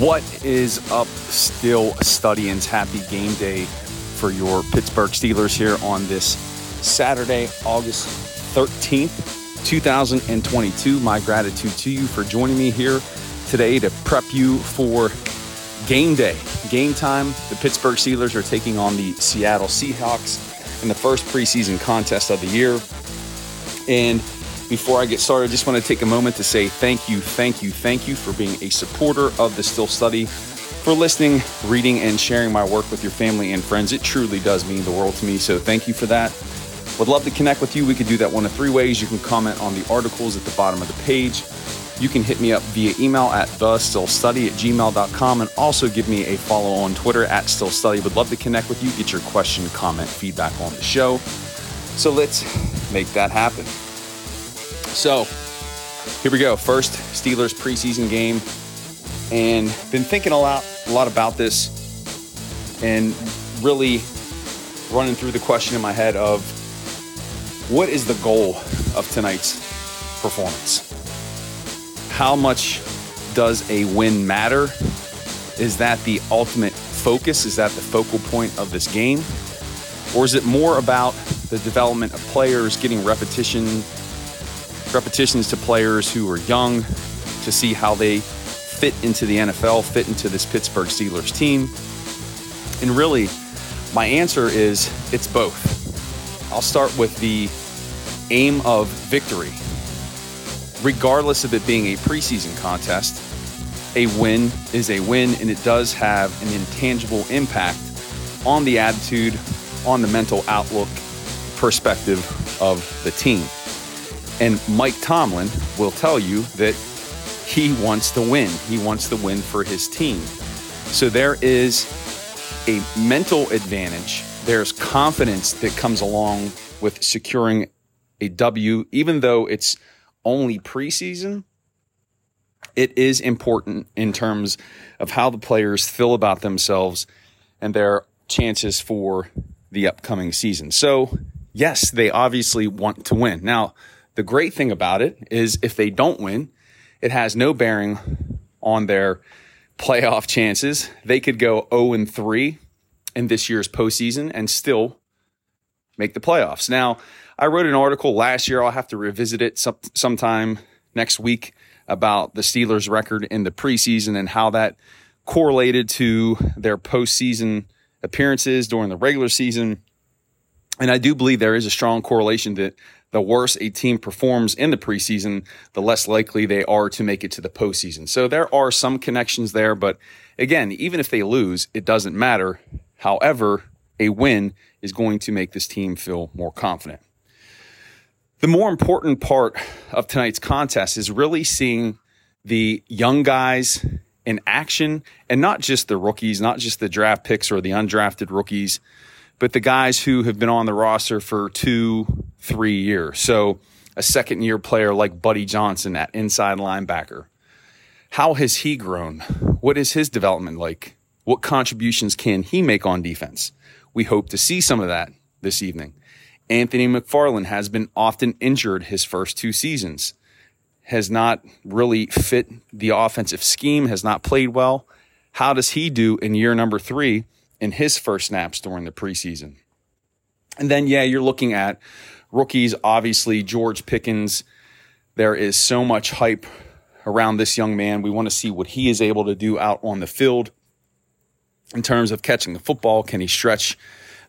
What is up, Steel Studians? Happy game day for your Pittsburgh Steelers here on this Saturday, August 13th, 2022. My gratitude to you for joining me here today to prep you for game day. Game time, the Pittsburgh Steelers are taking on the Seattle Seahawks in the first preseason contest of the year. And before I get started, I just want to take a moment to say thank you for being a supporter of the Steel Study, for listening, reading, and sharing my work with your family and friends. It truly does mean the world to me, so thank you for that. Would love to connect with you. We could do that one of three ways. You can comment on the articles at the bottom of the page. You can hit me up via email at thesteelstudy@gmail.com, and also give me a follow on Twitter at Steel Study. Would love to connect with you, get your question, comment, feedback on the show. So let's make that happen. So here we go. First Steelers preseason game, and been thinking a lot about this and really running through the question in my head of what is the goal of tonight's performance? How much does a win matter? Is that the ultimate focus? Is that the focal point of this game? Or is it more about the development of players, getting repetitions to players who are young to see how they fit into the NFL, fit into this Pittsburgh Steelers team? And really, my answer is it's both. I'll start with the aim of victory. Regardless of it being a preseason contest, a win is a win, and it does have an intangible impact on the attitude, on the mental outlook, perspective of the team. And Mike Tomlin will tell you that he wants to win. He wants to win for his team. So there is a mental advantage. There's confidence that comes along with securing a W. Even though it's only preseason, it is important in terms of how the players feel about themselves and their chances for the upcoming season. So, yes, they obviously want to win. Now, the great thing about it is if they don't win, it has no bearing on their playoff chances. They could go 0-3 in this year's postseason and still make the playoffs. Now, I wrote an article last year. I'll have to revisit it sometime next week about the Steelers' record in the preseason and how that correlated to their postseason appearances during the regular season. And I do believe there is a strong correlation that the worse a team performs in the preseason, the less likely they are to make it to the postseason. So there are some connections there, but again, even if they lose, it doesn't matter. However, a win is going to make this team feel more confident. The more important part of tonight's contest is really seeing the young guys in action, and not just the rookies, not just the draft picks or the undrafted rookies, but the guys who have been on the roster for 2-3 years. So a second-year player like Buddy Johnson at inside linebacker. How has he grown? What is his development like? What contributions can he make on defense? We hope to see some of that this evening. Anthony McFarland has been often injured his first two seasons, has not really fit the offensive scheme, has not played well. How does he do in year number 3 in his first snaps during the preseason? And then, you're looking at rookies, obviously, George Pickens. There is so much hype around this young man. We want to see what he is able to do out on the field in terms of catching the football. Can he stretch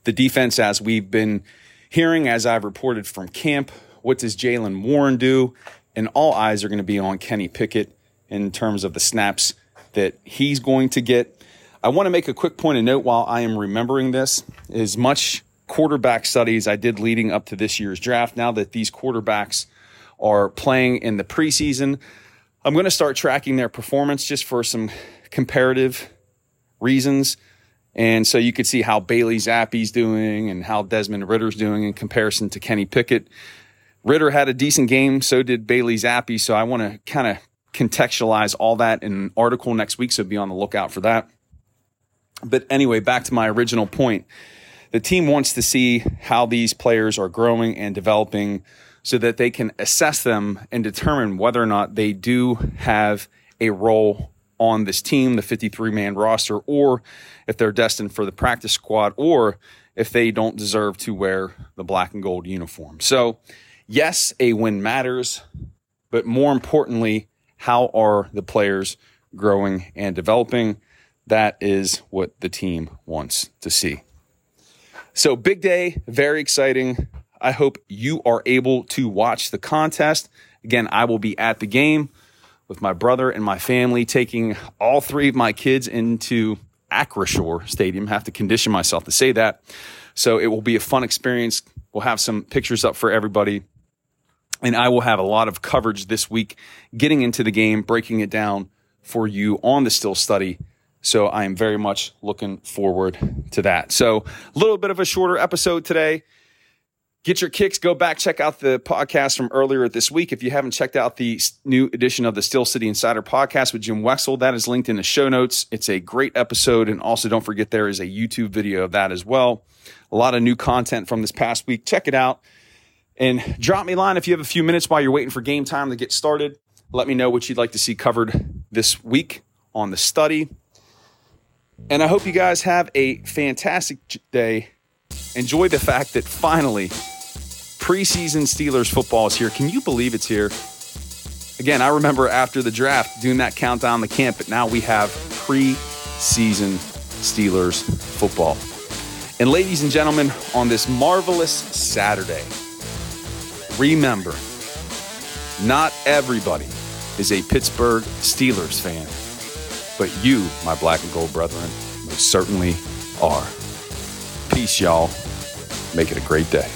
the defense as we've been hearing, as I've reported from camp? What does Jalen Warren do? And all eyes are going to be on Kenny Pickett in terms of the snaps that he's going to get. I want to make a quick point of note while I am remembering this. As much quarterback studies I did leading up to this year's draft, now that these quarterbacks are playing in the preseason, I'm going to start tracking their performance just for some comparative reasons. And so you could see how Bailey Zappi's doing and how Desmond Ritter's doing in comparison to Kenny Pickett. Ritter had a decent game, so did Bailey Zappi. So I want to kind of contextualize all that in an article next week, so be on the lookout for that. But anyway, back to my original point. The team wants to see how these players are growing and developing so that they can assess them and determine whether or not they do have a role on this team, the 53-man roster, or if they're destined for the practice squad, or if they don't deserve to wear the black and gold uniform. So, yes, a win matters, but more importantly, how are the players growing and developing? That is what the team wants to see. So, big day, very exciting. I hope you are able to watch the contest. Again, I will be at the game with my brother and my family, taking all three of my kids into Acroshore Stadium. Have to condition myself to say that. So it will be a fun experience. We'll have some pictures up for everybody. And I will have a lot of coverage this week, getting into the game, breaking it down for you on the Steel Study. So I am very much looking forward to that. So a little bit of a shorter episode today. Get your kicks, go back, check out the podcast from earlier this week. If you haven't checked out the new edition of the Steel City Insider Podcast with Jim Wexell, that is linked in the show notes. It's a great episode. And also don't forget there is a YouTube video of that as well. A lot of new content from this past week. Check it out. And drop me a line if you have a few minutes while you're waiting for game time to get started. Let me know what you'd like to see covered this week on the study. And I hope you guys have a fantastic day. Enjoy the fact that finally preseason Steelers football is here. Can you believe it's here? Again, I remember after the draft doing that countdown in the camp, but now we have preseason Steelers football. And ladies and gentlemen, on this marvelous Saturday, remember, not everybody is a Pittsburgh Steelers fan, but you, my black and gold brethren, most certainly are. Peace, y'all. Make it a great day.